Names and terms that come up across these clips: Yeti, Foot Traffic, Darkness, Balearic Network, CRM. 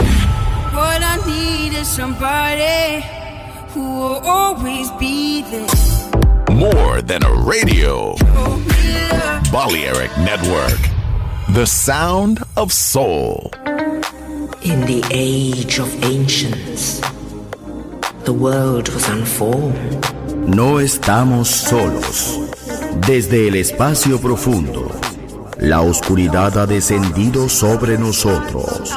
What I need is somebody who will always be there. More than a radio. Oh, yeah. Balearic Network. The sound of soul. In the age of ancients, the world was unformed. No estamos solos. Desde el espacio profundo, la oscuridad ha descendido sobre nosotros.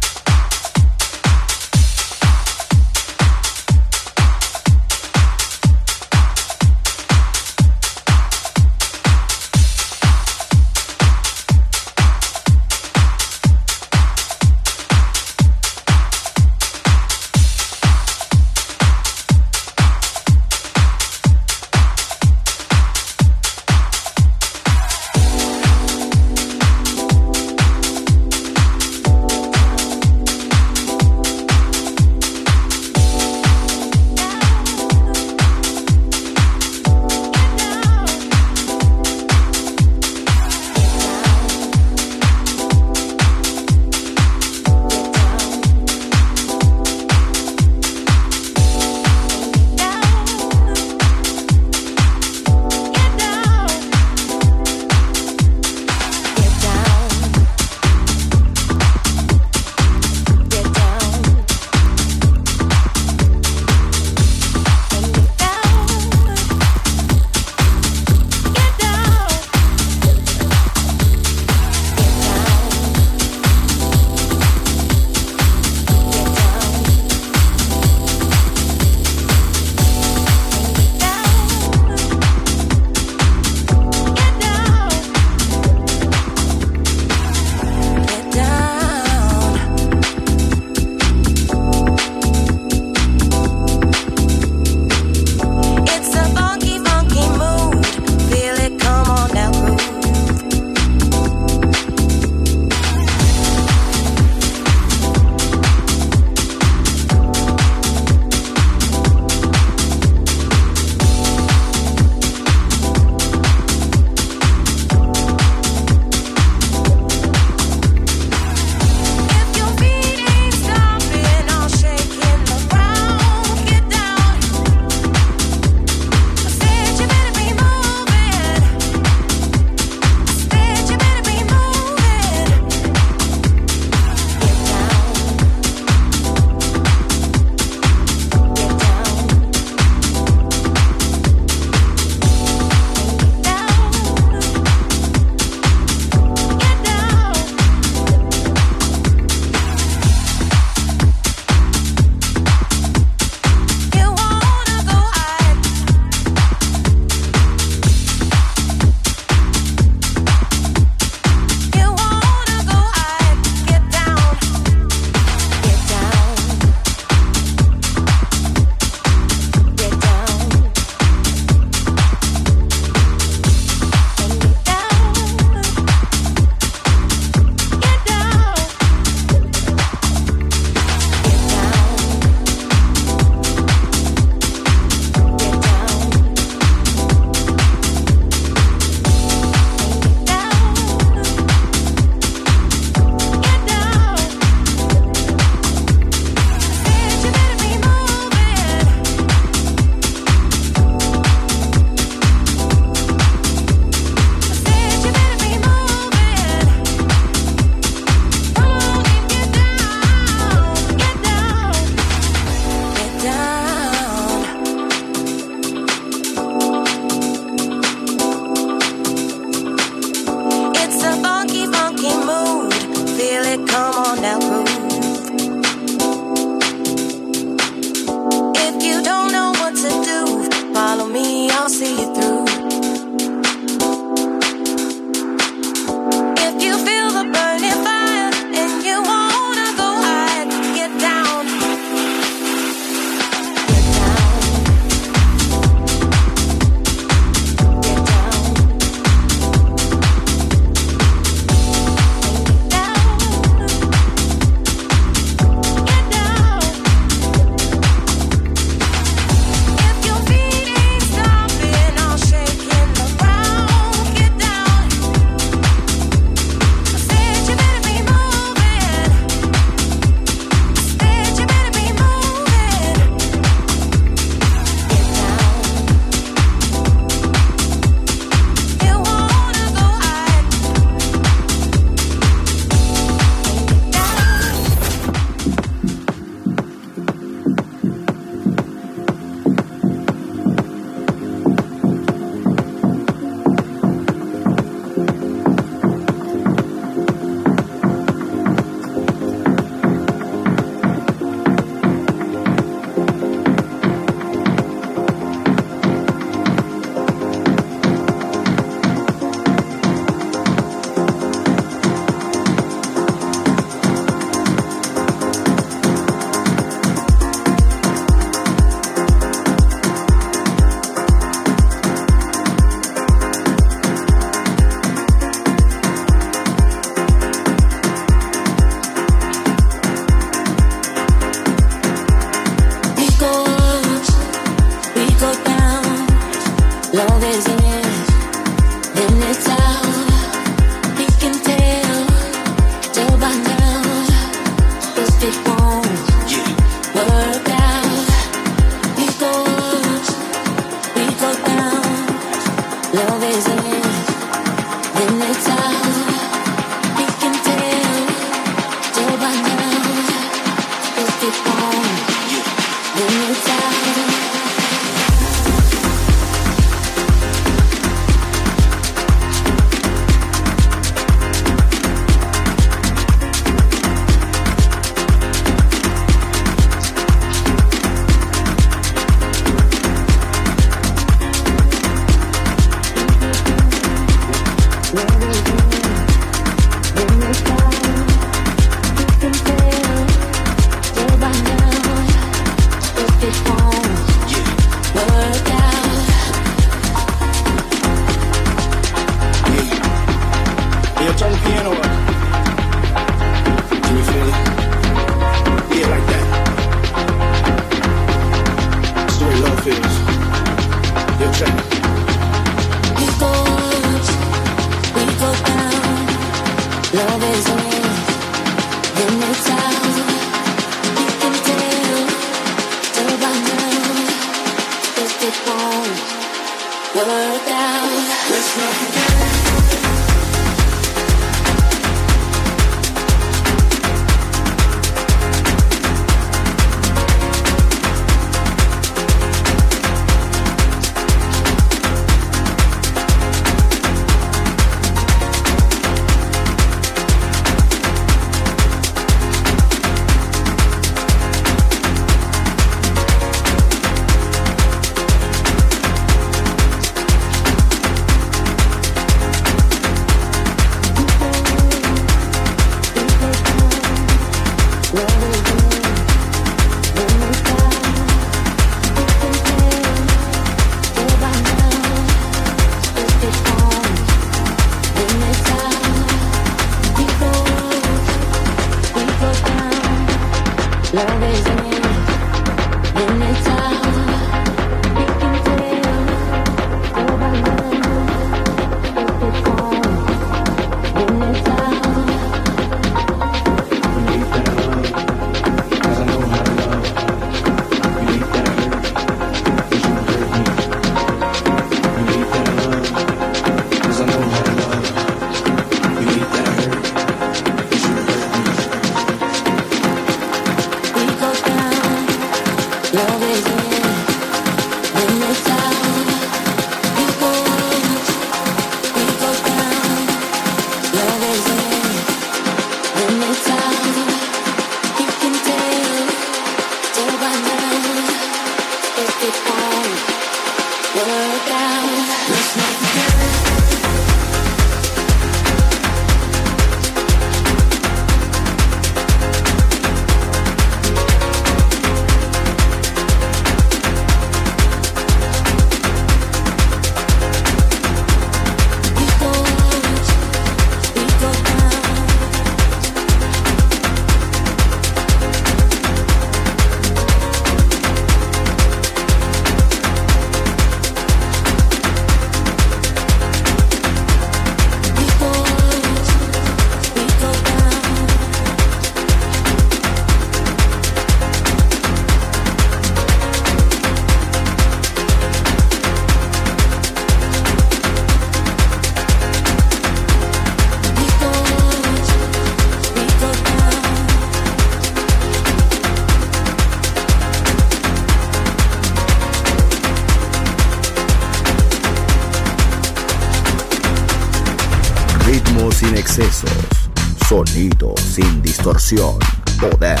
Sonido sin distorsión, poder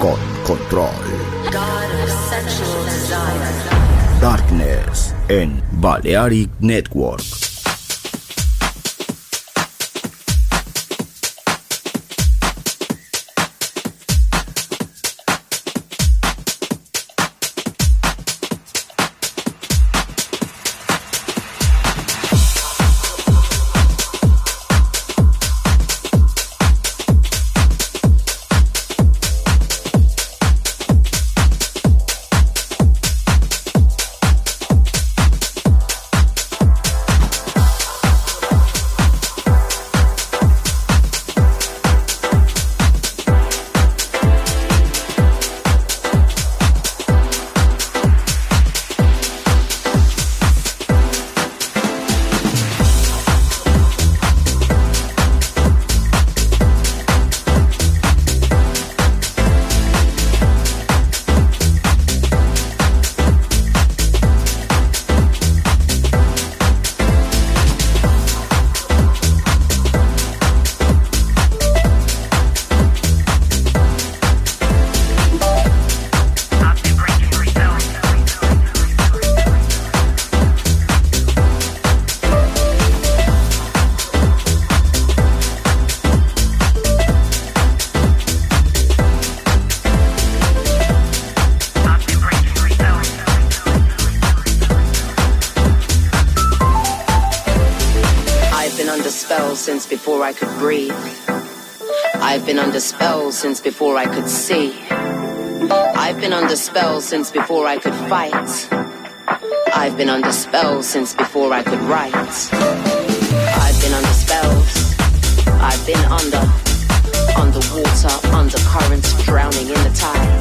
con control. Darkness en Balearic Network. spells since before I could breathe. I've been under spells since before I could see. I've been under spells since before I could fight. I've been under spells since before I could write. I've been under spells. I've been underwater, undercurrents, drowning in the tide.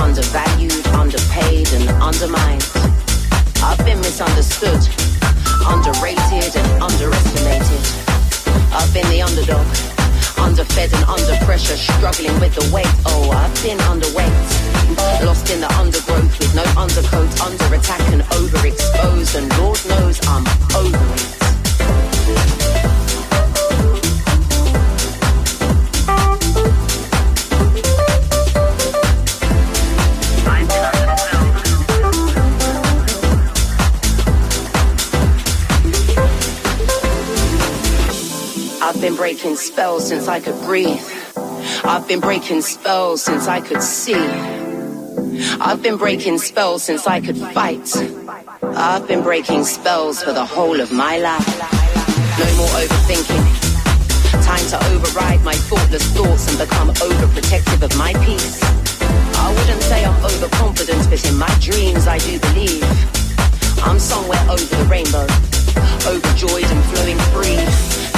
Undervalued, underpaid, and undermined. I've been misunderstood, underrated, and underestimated. I've been the underdog, underfed and under pressure, struggling with the weight. Oh, I've been underweight, lost in the undergrowth with no undercoat, under attack and overexposed. And Lord knows I'm over it. I've been breaking spells since I could breathe. I've been breaking spells since I could see. I've been breaking spells since I could fight. I've been breaking spells for the whole of my life. No more overthinking. Time to override my thoughtless thoughts and become overprotective of my peace. I wouldn't say I'm overconfident, but in my dreams I do believe I'm somewhere over the rainbow, overjoyed and flowing free.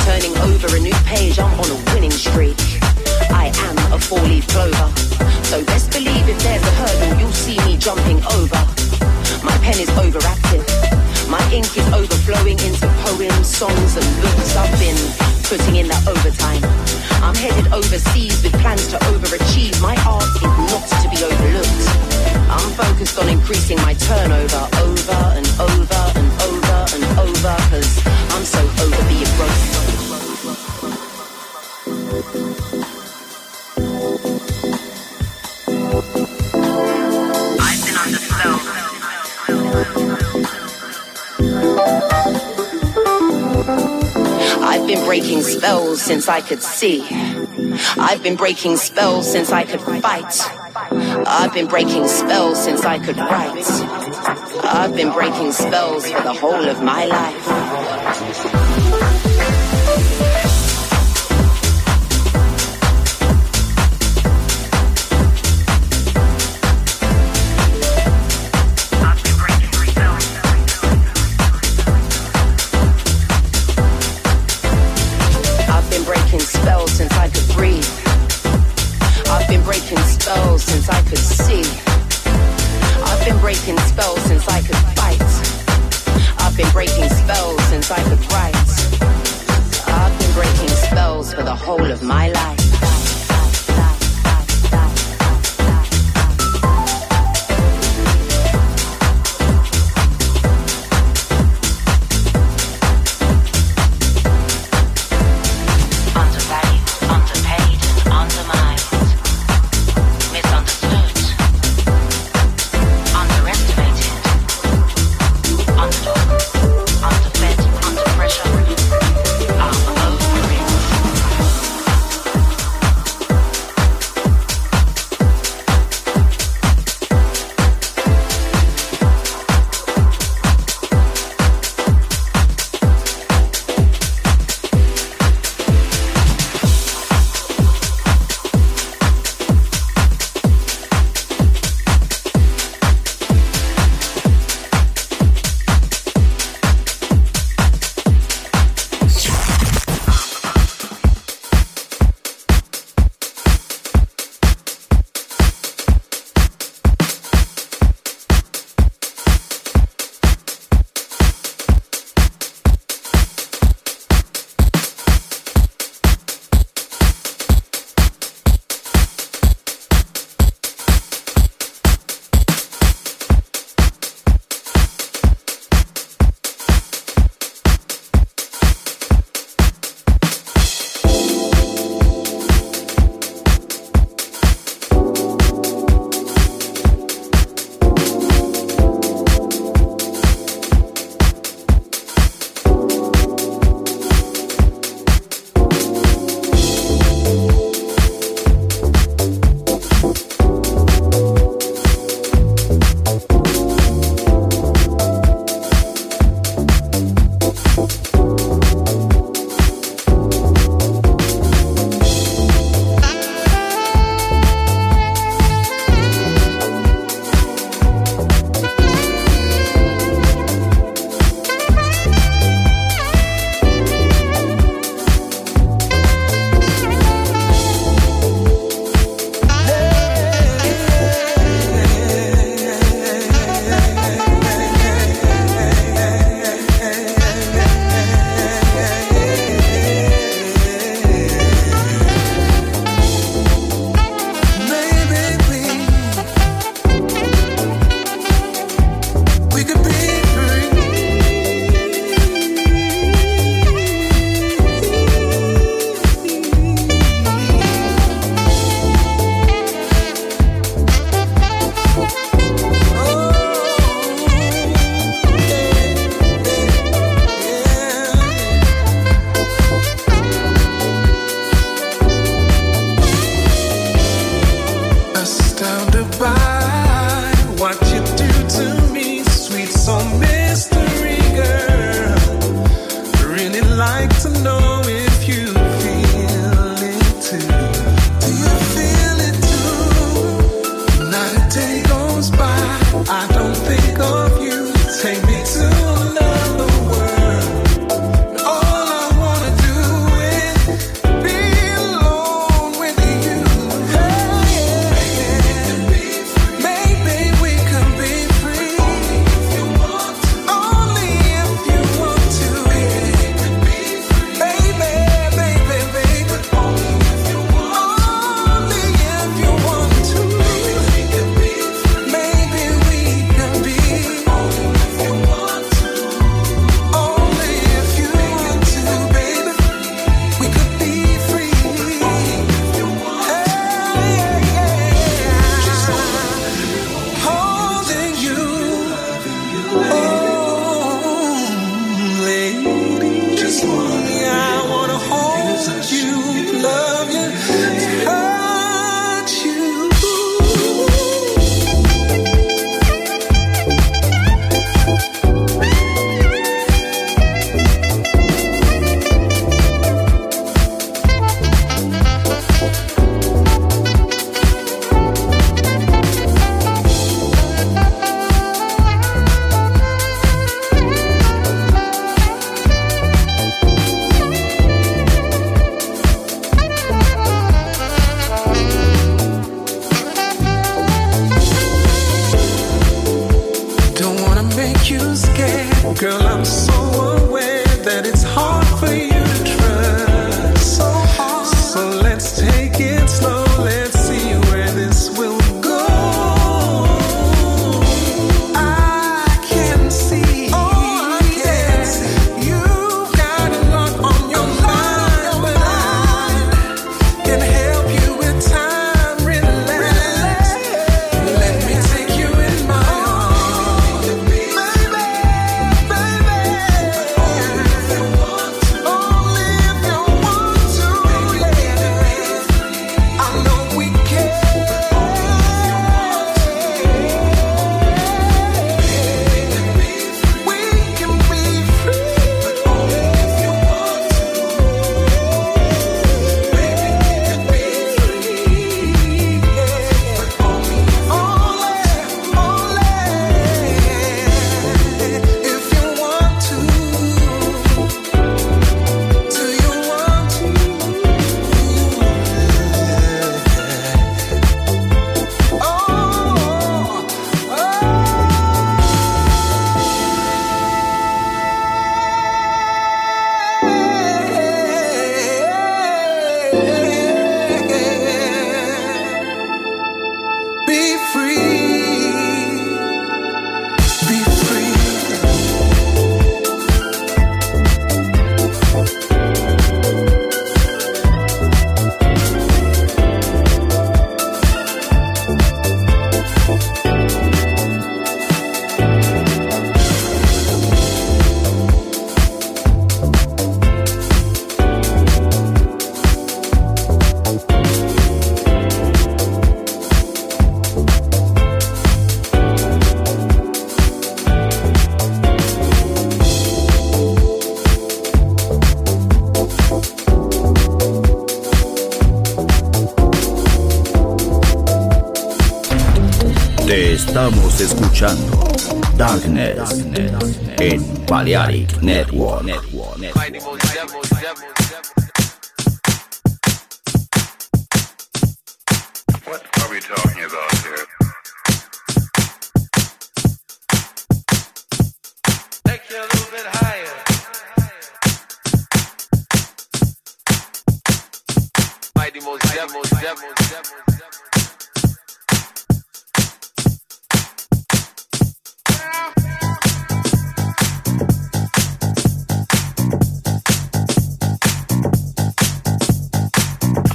Turning over a new page, I'm on a winning streak. I am a four-leaf clover, so best believe if there's a hurdle, you'll see me jumping over. My pen is overactive, my ink is overflowing into poems, songs and books. I've been putting in that overtime. I'm headed overseas with plans to overachieve. My art is not to be overlooked. I'm focused on increasing my turnover, over and over and over and over, 'cause I'm so over the growth. I've been breaking spells since I could see. I've been breaking spells since I could fight. I've been breaking spells since I could write. I've been breaking spells for the whole of my life. Since I could see, I've been breaking spells since I could fight. I've been breaking spells since I could write. I've been breaking spells for the whole of my life. Estamos escuchando Darkness en Balearic Network. What are we talking about here? Take you a little bit higher. Mighty most devil.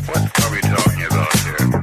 What are we talking about here?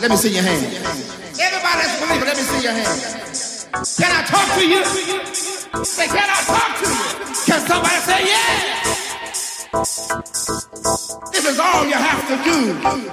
Let me see your hand. Everybody that's believer, let me see your hand. Can I talk to you? Say, can I talk to you? Can somebody say yes? This is all you have to do.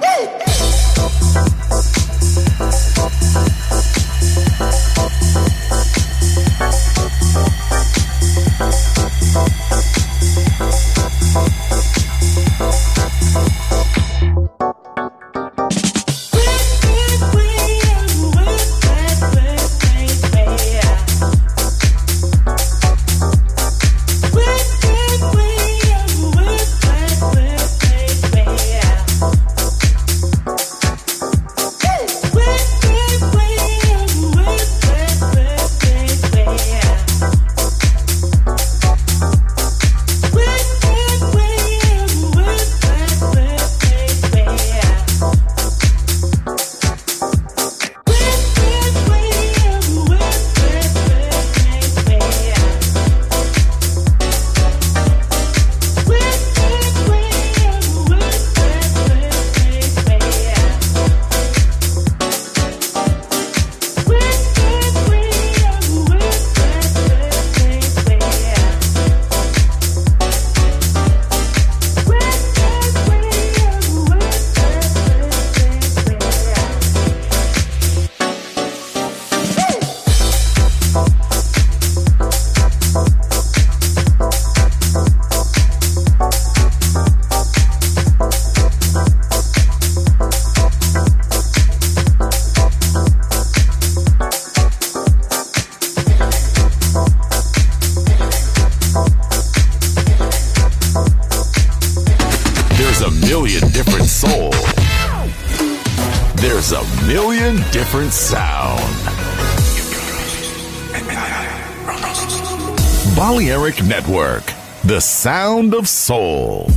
Different sound. Balearic Network, the sound of soul.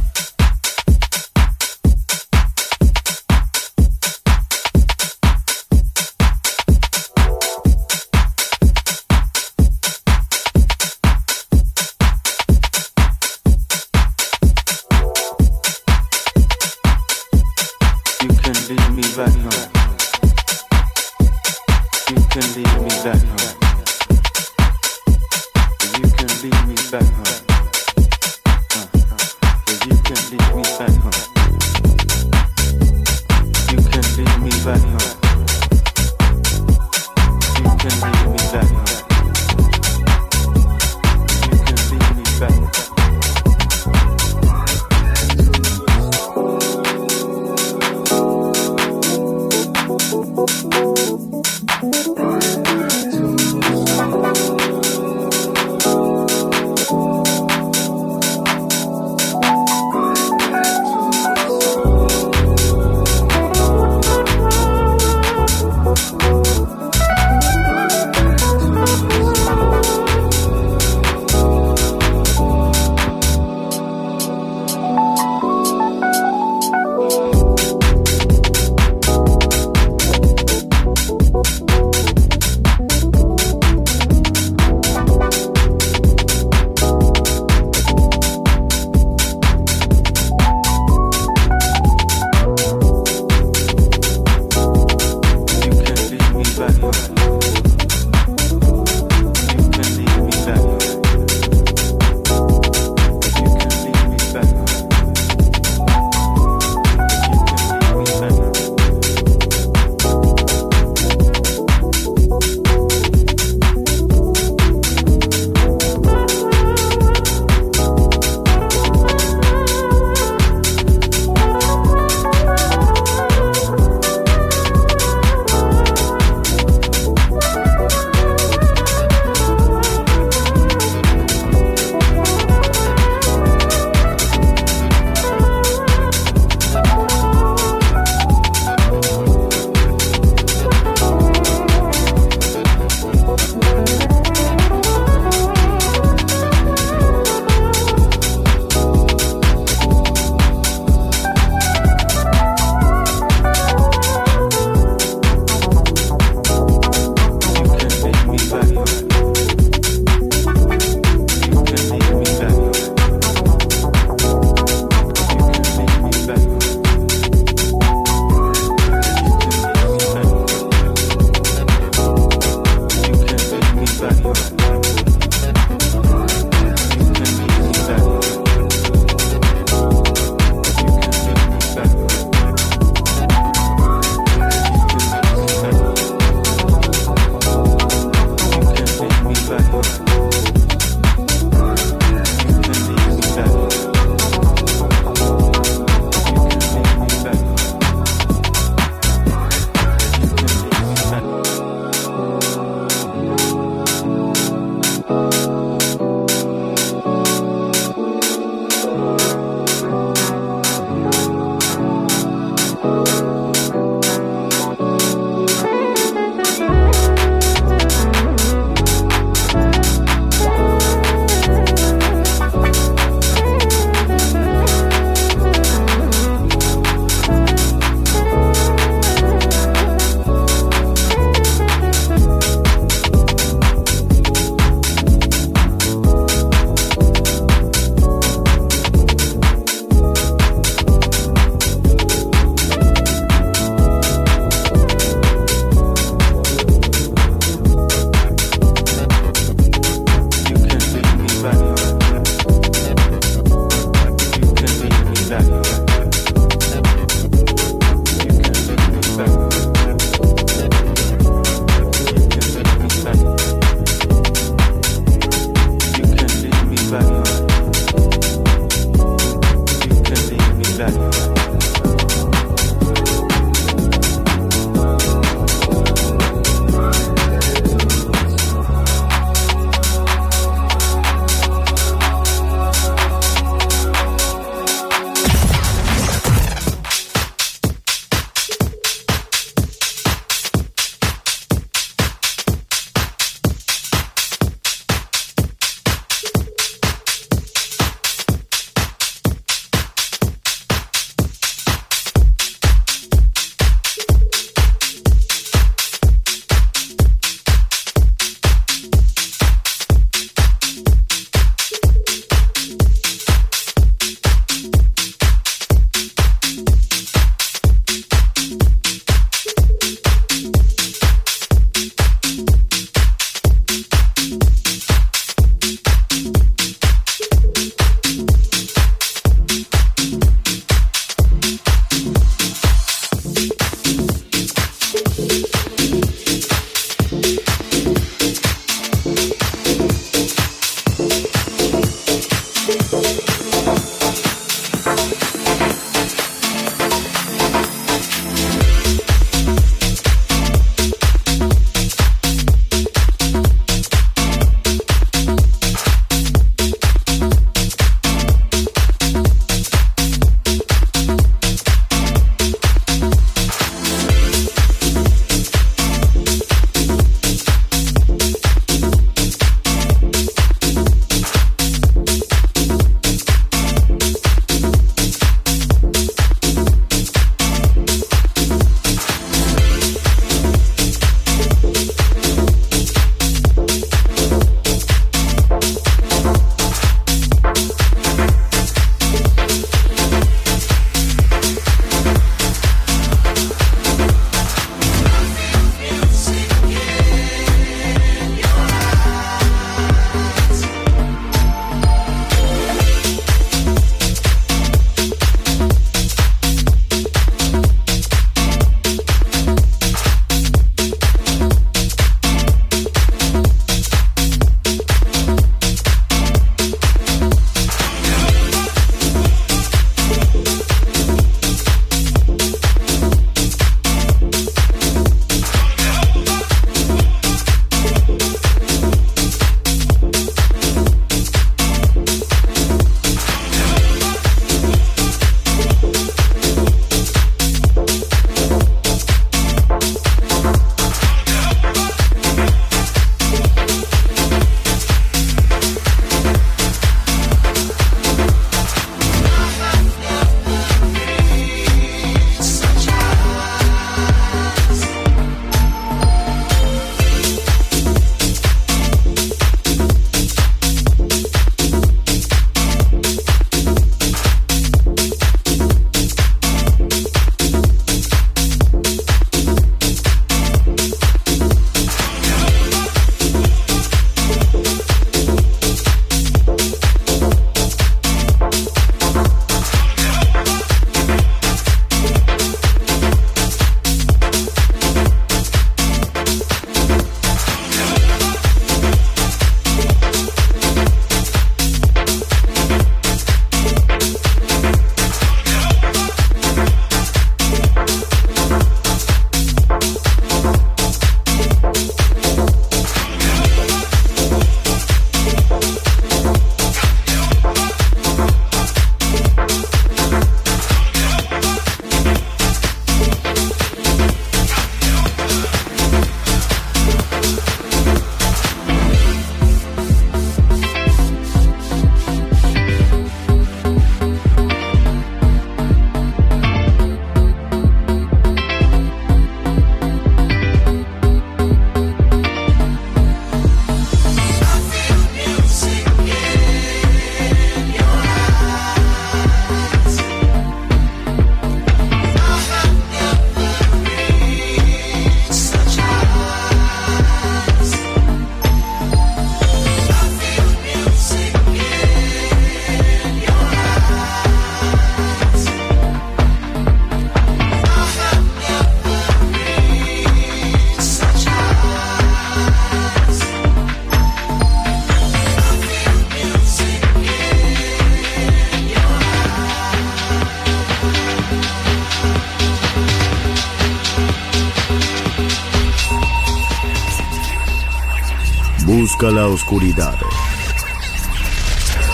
Busca la oscuridad.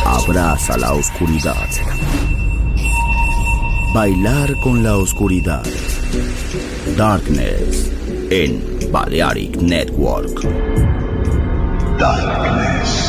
Abraza la oscuridad. Bailar con la oscuridad. Darkness en Balearic Network. Darkness.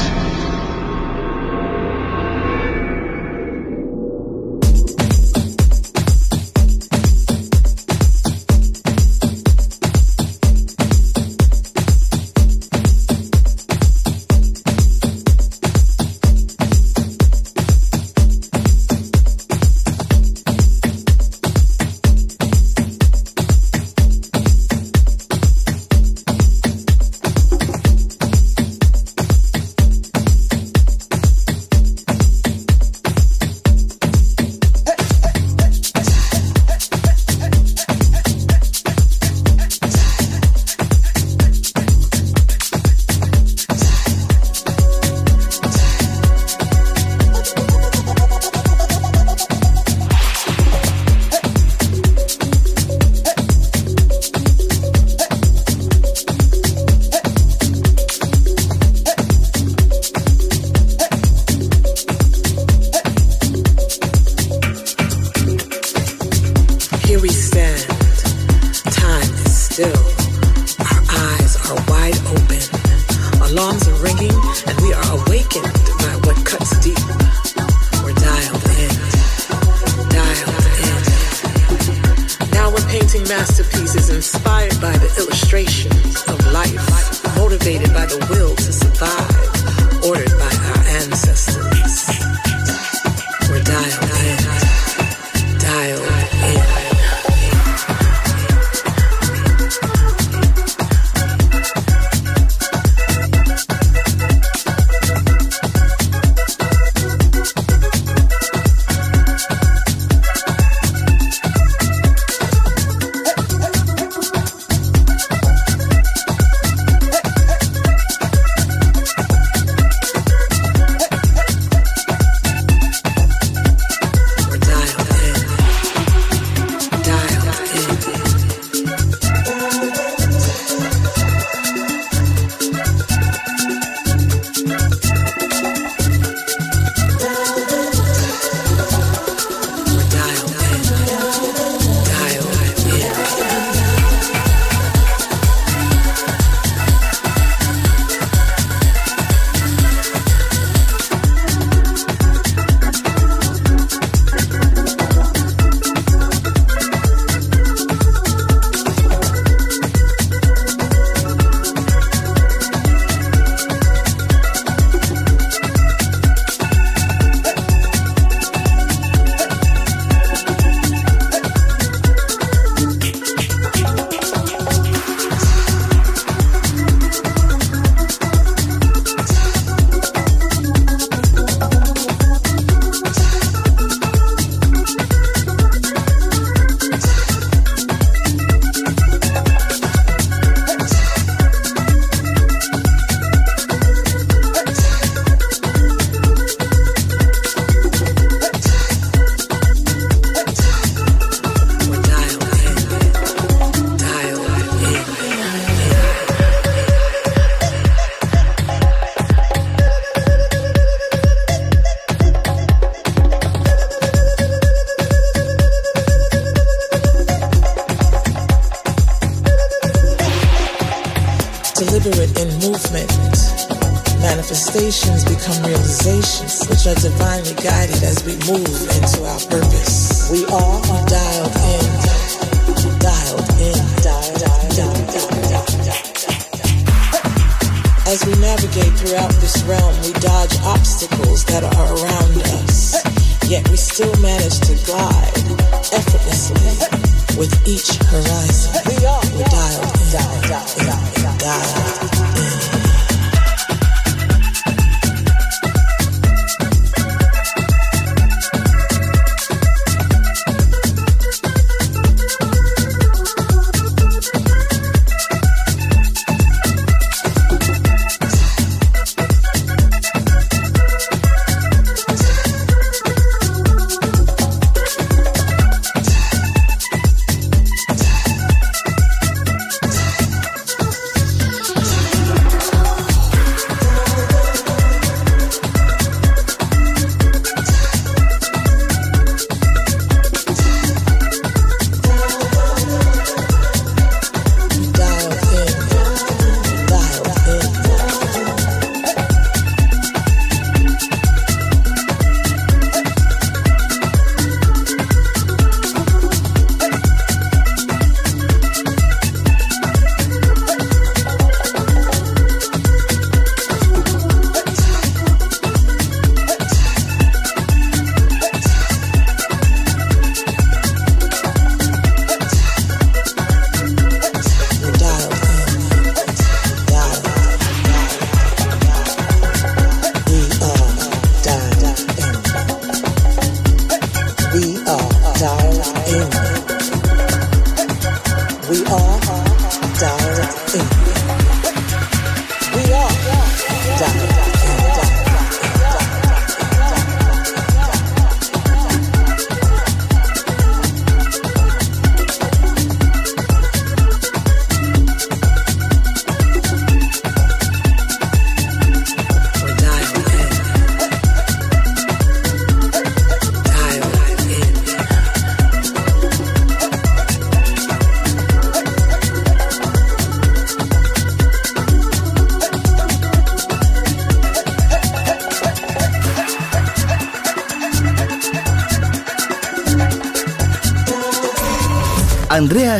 Andrea